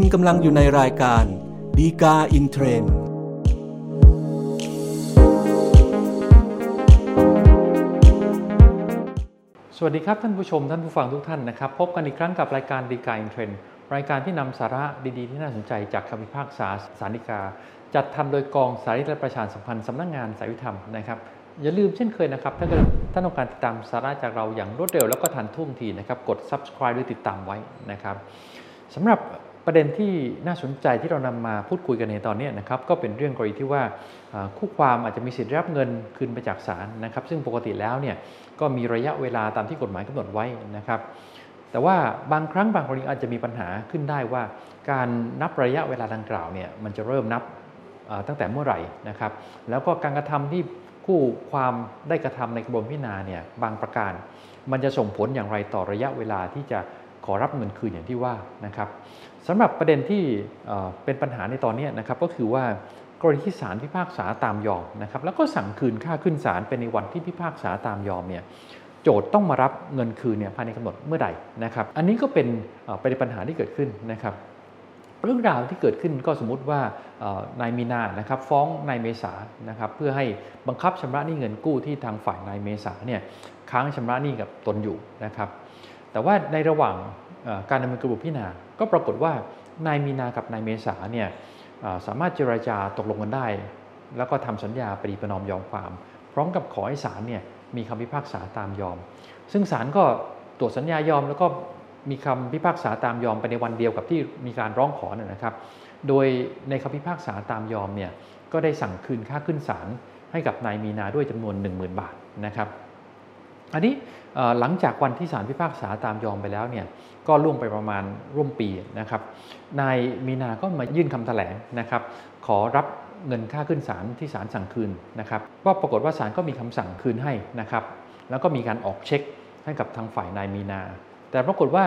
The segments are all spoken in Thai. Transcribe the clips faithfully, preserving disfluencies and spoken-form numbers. คุณกำลังอยู่ในรายการดีกา InTrendสวัสดีครับท่านผู้ชมท่านผู้ฟังทุกท่านนะครับพบกันอีกครั้งกับรายการดีกา InTrendรายการที่นำสาระดีๆที่น่าสนใจจากคำพิพากษาศาลฎีกาจัดทำโดยกองสารีและประชาสัมพันธ์สำนักงานสายวิธรรมนะครับอย่าลืมเช่นเคยนะครับถ้าเกิดท่านต้องการติดตามสาระจากเราอย่างรวดเร็วแล้วก็ทันท่วงทีนะครับกด Subscribe หรือติดตามไว้นะครับสำหรับประเด็นที่น่าสนใจที่เรานำมาพูดคุยกันในตอนนี้นะครับก็เป็นเรื่องกรณีที่ว่าคู่ความอาจจะมีสิทธิ์รับเงินคืนไปจากศาลนะครับซึ่งปกติแล้วเนี่ยก็มีระยะเวลาตามที่กฎหมายกำหนดไว้นะครับแต่ว่าบางครั้งบางกรณีอาจจะมีปัญหาขึ้นได้ว่าการนับระยะเวลาดังกล่าวเนี่ยมันจะเริ่มนับตั้งแต่เมื่อไหร่นะครับแล้วก็การกระทำที่คู่ความได้กระทำในกระบวนพิจารณาเนี่ยบางประการมันจะส่งผลอย่างไรต่อระยะเวลาที่จะขอรับเงินคืนอย่างที่ว่านะครับสำหรับประเด็นที่เป็นปัญหาในตอนนี้นะครับก็คือว่ากรณีที่ศาลพิพากษาตามยอมนะครับแล้วก็สั่งคืนค่าขึ้นศาลเป็นในวันที่พิพากษาตามยอมเนี่ยโจทย์ต้องมารับเงินคืนเนี่ยภายในกำหนดเมื่อใดนะครับอันนี้ก็เป็นประเด็นปัญหาที่เกิดขึ้นนะครับเรื่องราวที่เกิดขึ้นก็สมมติว่านายมีนานะครับฟ้องนายเมษานะครับเพื่อให้บังคับชำระหนี้เงินกู้ที่ทางฝ่ายนายเมษาเนี่ยค้างชำระหนี้กับตนอยู่นะครับแต่ว่าในระหว่างการดำเนินกระบวนพิจารณาก็ปรากฏว่านายมีนากับนายเมษาเนี่ยสามารถเจรจาตกลงกันได้แล้วก็ทำสัญญาปฏิประนอมยอมความพร้อมกับขอให้ศาลเนี่ยมีคำพิพากษาตามยอมซึ่งศาลก็ตรวจสัญญายอมแล้วก็มีคำพิพากษาตามยอมไปในวันเดียวกับที่มีการร้องขอนะครับโดยในคำพิพากษาตามยอมเนี่ยก็ได้สั่งคืนค่าขึ้นศาลให้กับนายมีนาด้วยจำนวน หนึ่งหมื่น บาทนะครับอันนี้หลังจากวันที่ศาลพิพากษาตามยอมไปแล้วเนี่ยก็ล่วงไปประมาณร่วมปีนะครับนายมีนาก็มายื่นคำแถลงนะครับขอรับเงินค่าขึ้นศาลที่ศาลสั่งคืนนะครับก็ปรากฏว่าศาลก็มีคำสั่งคืนให้นะครับแล้วก็มีการออกเช็คให้กับทางฝ่ายนายมีนาแต่ปรากฏว่า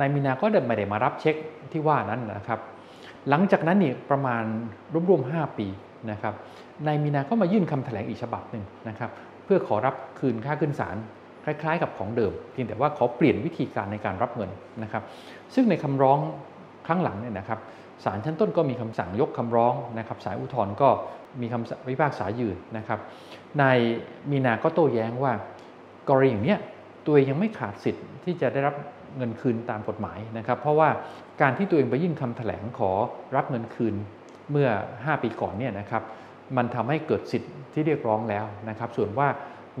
นายมีนาก็เดินไม่ได้มารับเช็คที่ว่านั้นนะครับหลังจากนั้นนี่ประมาณรวมๆห้าปีนะครับนายมีนาก็มายื่นคำแถลงอีกฉบับหนึ่งนะครับเพื่อขอรับคืนค่าขึ้นศาลคล้ายๆกับของเดิมเพียงแต่ว่าขอเปลี่ยนวิธีการในการรับเงินนะครับซึ่งในคำร้องครั้งหลังเนี่ยนะครับศาลชั้นต้นก็มีคำสั่งยกคำร้องนะครับศาลอุทธรณ์ก็มีคำพิพากษายืนนะครับนายมีนาก็โต้แย้งว่ากรณีอย่างเนี้ยตัวเองยังไม่ขาดสิทธิ์ที่จะได้รับเงินคืนตามกฎหมายนะครับเพราะว่าการที่ตัวเองไปยื่นคำแถลงขอรับเงินคืนเมื่อห้าปีก่อนเนี่ยนะครับมันทำให้เกิดสิทธิ์ที่เรียกร้องแล้วนะครับส่วนว่า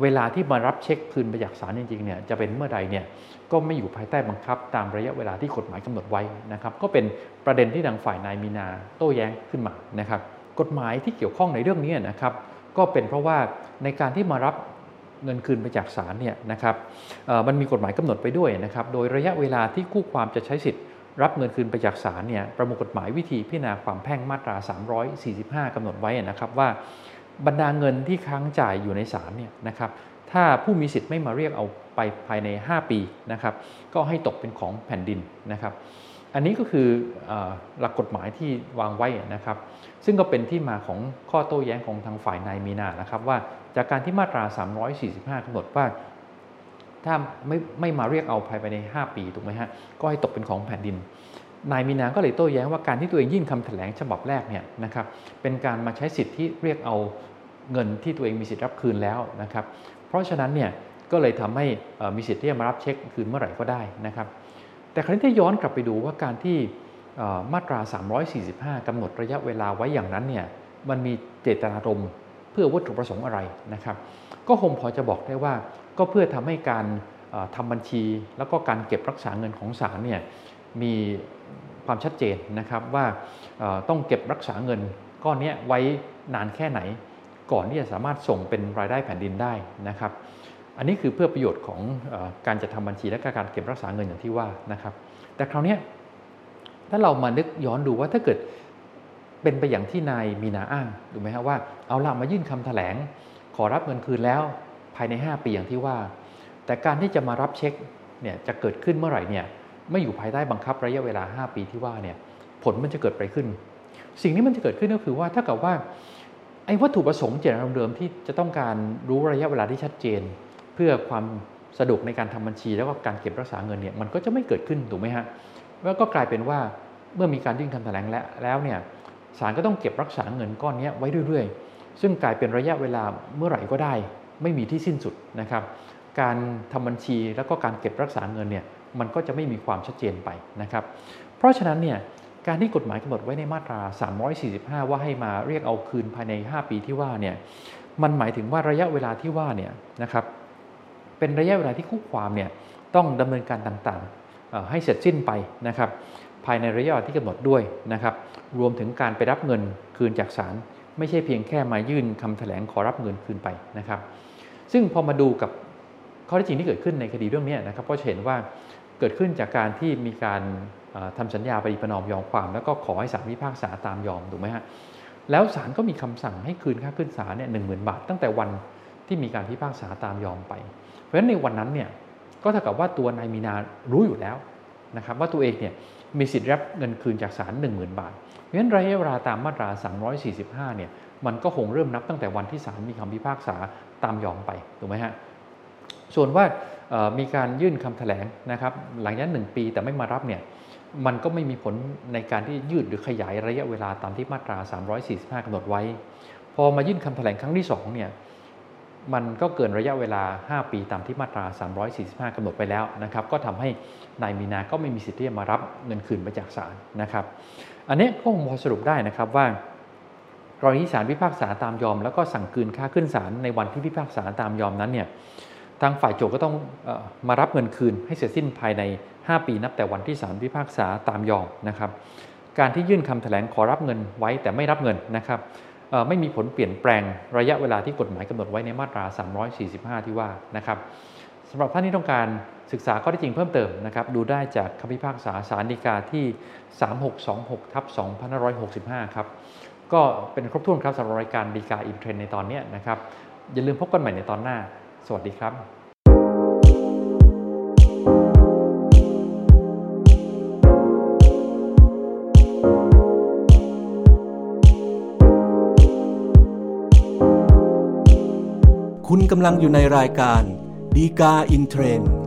เวลาที่มารับเช็คคืนไปจากศาลจริงๆเนี่ยจะเป็นเมื่อใดเนี่ยก็ไม่อยู่ภายใต้บังคับตามระยะเวลาที่กฎหมายกำหนดไว้นะครับก็เป็นประเด็นที่ทางฝ่ายนายมีนาโต้แย้งขึ้นมานะครับกฎหมายที่เกี่ยวข้องในเรื่องนี้นะครับก็เป็นเพราะว่าในการที่มารับเงินคืนไปจากศาลเนี่ยนะครับมันมีกฎหมายกำหนดไปด้วยนะครับโดยระยะเวลาที่คู่ความจะใช้สิทธิ์รับเงินคืนไปจากศาลเนี่ยประมวลกฎหมายวิธีพิจารณาความแพ่งมาตราสามร้อยสี่สิบห้ากำหนดไว้นะครับว่าบรรดาเงินที่ค้างจ่ายอยู่ในศาลเนี่ยนะครับถ้าผู้มีสิทธิ์ไม่มาเรียกเอาไปภายในห้าปีนะครับก็ให้ตกเป็นของแผ่นดินนะครับอันนี้ก็คือหลักกฎหมายที่วางไว้นะครับซึ่งก็เป็นที่มาของข้อโต้แย้งของทางฝ่ายนายมีนานะครับว่าจากการที่มาตราสามร้อยสี่สิบห้ากำหนดว่าถ้าไม่ไม่มาเรียกเอาภายในห้าปีถูกไหมฮะก็ให้ตกเป็นของแผ่นดินนายมีนาก็เลยโต้แย้งว่าการที่ตัวเองยื่นคำแถลงฉบับแรกเนี่ยนะครับเป็นการมาใช้สิทธิ์ที่เรียกเอาเงินที่ตัวเองมีสิทธิ์รับคืนแล้วนะครับเพราะฉะนั้นเนี่ยก็เลยทำให้มีสิทธิ์ที่จะมารับเช็คคืนเมื่อไหร่ก็ได้นะครับแต่ครั้งที่ย้อนกลับไปดูว่าการที่มาตราสามร้อยสี่สิบห้ากำหนดระยะเวลาไว้อย่างนั้นเนี่ยมันมีเจตนารมณ์เพื่อวัตถุประสงค์อะไรนะครับก็คงพอจะบอกได้ว่าก็เพื่อทำให้การทำบัญชีแล้วก็การเก็บรักษาเงินของศาลเนี่ยมีความชัดเจนนะครับว่าต้องเก็บรักษาเงินก้อนนี้ไว้นานแค่ไหนก่อนที่จะสามารถส่งเป็นรายได้แผ่นดินได้นะครับอันนี้คือเพื่อประโยชน์ของการจัดทำบัญชีและการเก็บรักษาเงินอย่างที่ว่านะครับแต่คราวนี้ถ้าเรามานึกย้อนดูว่าถ้าเกิดเป็นไปอย่างที่นายมีนาอ้างดูไหมครับว่าเอาล่ะมายื่นคำแถลงขอรับเงินคืนแล้วภายในห้าปีอย่างที่ว่าแต่การที่จะมารับเช็คเนี่ยจะเกิดขึ้นเมื่อไหร่เนี่ยไม่อยู่ภายใต้บังคับระยะเวลาห้าปีที่ว่าเนี่ยผลมันจะเกิดไปขึ้นสิ่งที่มันจะเกิดขึ้นก็คือว่าถ้าเกิดว่าไอ้วัตถุประสงค์เจตนารมณ์เดิมที่จะต้องการรู้ระยะเวลาที่ชัดเจนเพื่อความสะดวกในการทำบัญชีแล้วก็การเก็บรักษาเงินเนี่ยมันก็จะไม่เกิดขึ้นถูกไหมฮะแล้วก็กลายเป็นว่า เมื่อมีการยื่นคำแถลงแล้วเนี่ยศาลก็ต้องเก็บรักษาเงินก้อนนี้ไว้เรื่อยๆซึ่งกลายเป็นระยะเวลาเมื่อไหร่ก็ได้ไม่มีที่สิ้นสุดนะครับการทำบัญชีแล้วก็การเก็บรักษาเงินเนี่ยมันก็จะไม่มีความชัดเจนไปนะครับเพราะฉะนั้นเนี่ยการที่กฎหมายกำหนดไว้ในมาตราสามร้อยสี่สิบห้าว่าให้มาเรียกเอาคืนภายในห้าปีที่ว่าเนี่ยมันหมายถึงว่าระยะเวลาที่ว่าเนี่ยนะครับเป็นระยะเวลาที่คู่ความเนี่ยต้องดำเนินการต่างๆให้เสร็จสิ้นไปนะครับภายในระยะเวลาที่กำหนดด้วยนะครับรวมถึงการไปรับเงินคืนจากศาลไม่ใช่เพียงแค่มายื่นคำแถลงขอรับเงินคืนไปนะครับซึ่งพอมาดูกับข้อเท็จจริงที่เกิดขึ้นในคดีเรื่องนี้นะครับก็จะเห็นว่าเกิดขึ้นจากการที่มีการทำสัญญาปฏิประนอมยอมความแล้วก็ขอให้ศาลพิพากษาตามยอมถูกไหมฮะแล้วศาลก็มีคำสั่งให้คืนค่าขึ้นศาลเนี่ยหนึ่งหมื่นบาทตั้งแต่วันที่มีการพิพากษาตามยอมไปเพราะฉะนั้นในวันนั้นเนี่ยก็เท่ากับว่าตัวนายมีนารู้อยู่แล้วนะครับว่าตัวเองเนี่ยมีสิทธิ์รับเงินคืนจากศาล หนึ่งหมื่น บาทเพราะฉะนั้นระยะเวลาตามมาตราสามร้อยสี่สิบห้าเนี่ยมันก็คงเริ่มนับตั้งแต่วันที่ศาลมีคำพิพากษาตามยอมไปถูกไหมฮะส่วนว่ามีการยื่นคำแถลงนะครับหลังจากนั้นหนึ่งปีแต่ไม่มารับเนี่ยมันก็ไม่มีผลในการที่ยืดหรือขยายระยะเวลาตามที่มาตราสามร้อยสี่สิบห้ากำหนดไว้พอมายื่นคำแถลงครั้งที่สองเนี่ยมันก็เกินระยะเวลาห้าปีตามที่มาตราสามร้อยสี่สิบห้ากำหนดไปแล้วนะครับก็ทำให้นายมีนาก็ไม่มีสิทธิ์ที่จะมารับเงินคืนมาจากศาลนะครับอันนี้ก็คงพอสรุปได้นะครับว่ากรณีศาลพิพากษาตามยอมแล้วก็สั่งคืนค่าขึ้นศาลในวันที่พิพากษาตามยอมนั้นเนี่ยทางฝ่ายโจทก์ก็ต้องมารับเงินคืนให้เสร็จสิ้นภายในห้าปีนับแต่วันที่ศาลพิพากษาตามยอมนะครับการที่ยื่นคำแถลงขอรับเงินไว้แต่ไม่รับเงินนะครับไม่มีผลเปลี่ยนแปลงระยะเวลาที่กฎหมายกำหนดไว้ในมาตราสามร้อยสี่สิบห้าที่ว่านะครับสำหรับท่านที่ต้องการศึกษาข้อเท็จจริงเพิ่มเติมนะครับดูได้จากคำพิพากษาศาลฎีกาที่ สามหกสองหกทับสองพันห้าร้อยหกสิบห้า ครับก็เป็นครบถ้วนครับสำหรับรายการฎีกา InTrend ในตอนนี้นะครับอย่าลืมพบกันใหม่ในตอนหน้าสวัสดีครับคุณกำลังอยู่ในรายการฎีกา InTrend